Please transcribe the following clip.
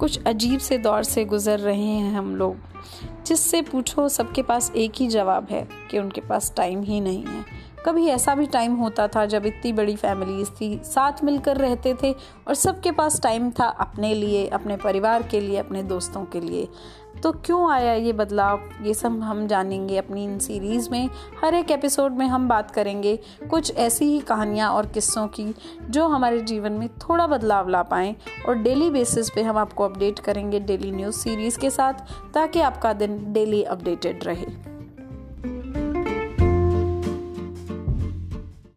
कुछ अजीब से दौर से गुज़र रहे हैं हम लोग। जिससे पूछो सबके पास एक ही जवाब है कि उनके पास टाइम ही नहीं है। कभी ऐसा भी टाइम होता था जब इतनी बड़ी फैमिलीज थी, साथ मिलकर रहते थे और सबके पास टाइम था अपने लिए, अपने परिवार के लिए, अपने दोस्तों के लिए। तो क्यों आया ये बदलाव, ये सब हम जानेंगे अपनी इन सीरीज़ में। हर एक एपिसोड में हम बात करेंगे कुछ ऐसी ही कहानियाँ और किस्सों की जो हमारे जीवन में थोड़ा बदलाव ला पाएँ, और डेली बेसिस पे हम आपको अपडेट करेंगे डेली न्यूज़ सीरीज़ के साथ, ताकि आपका दिन डेली अपडेटेड रहे।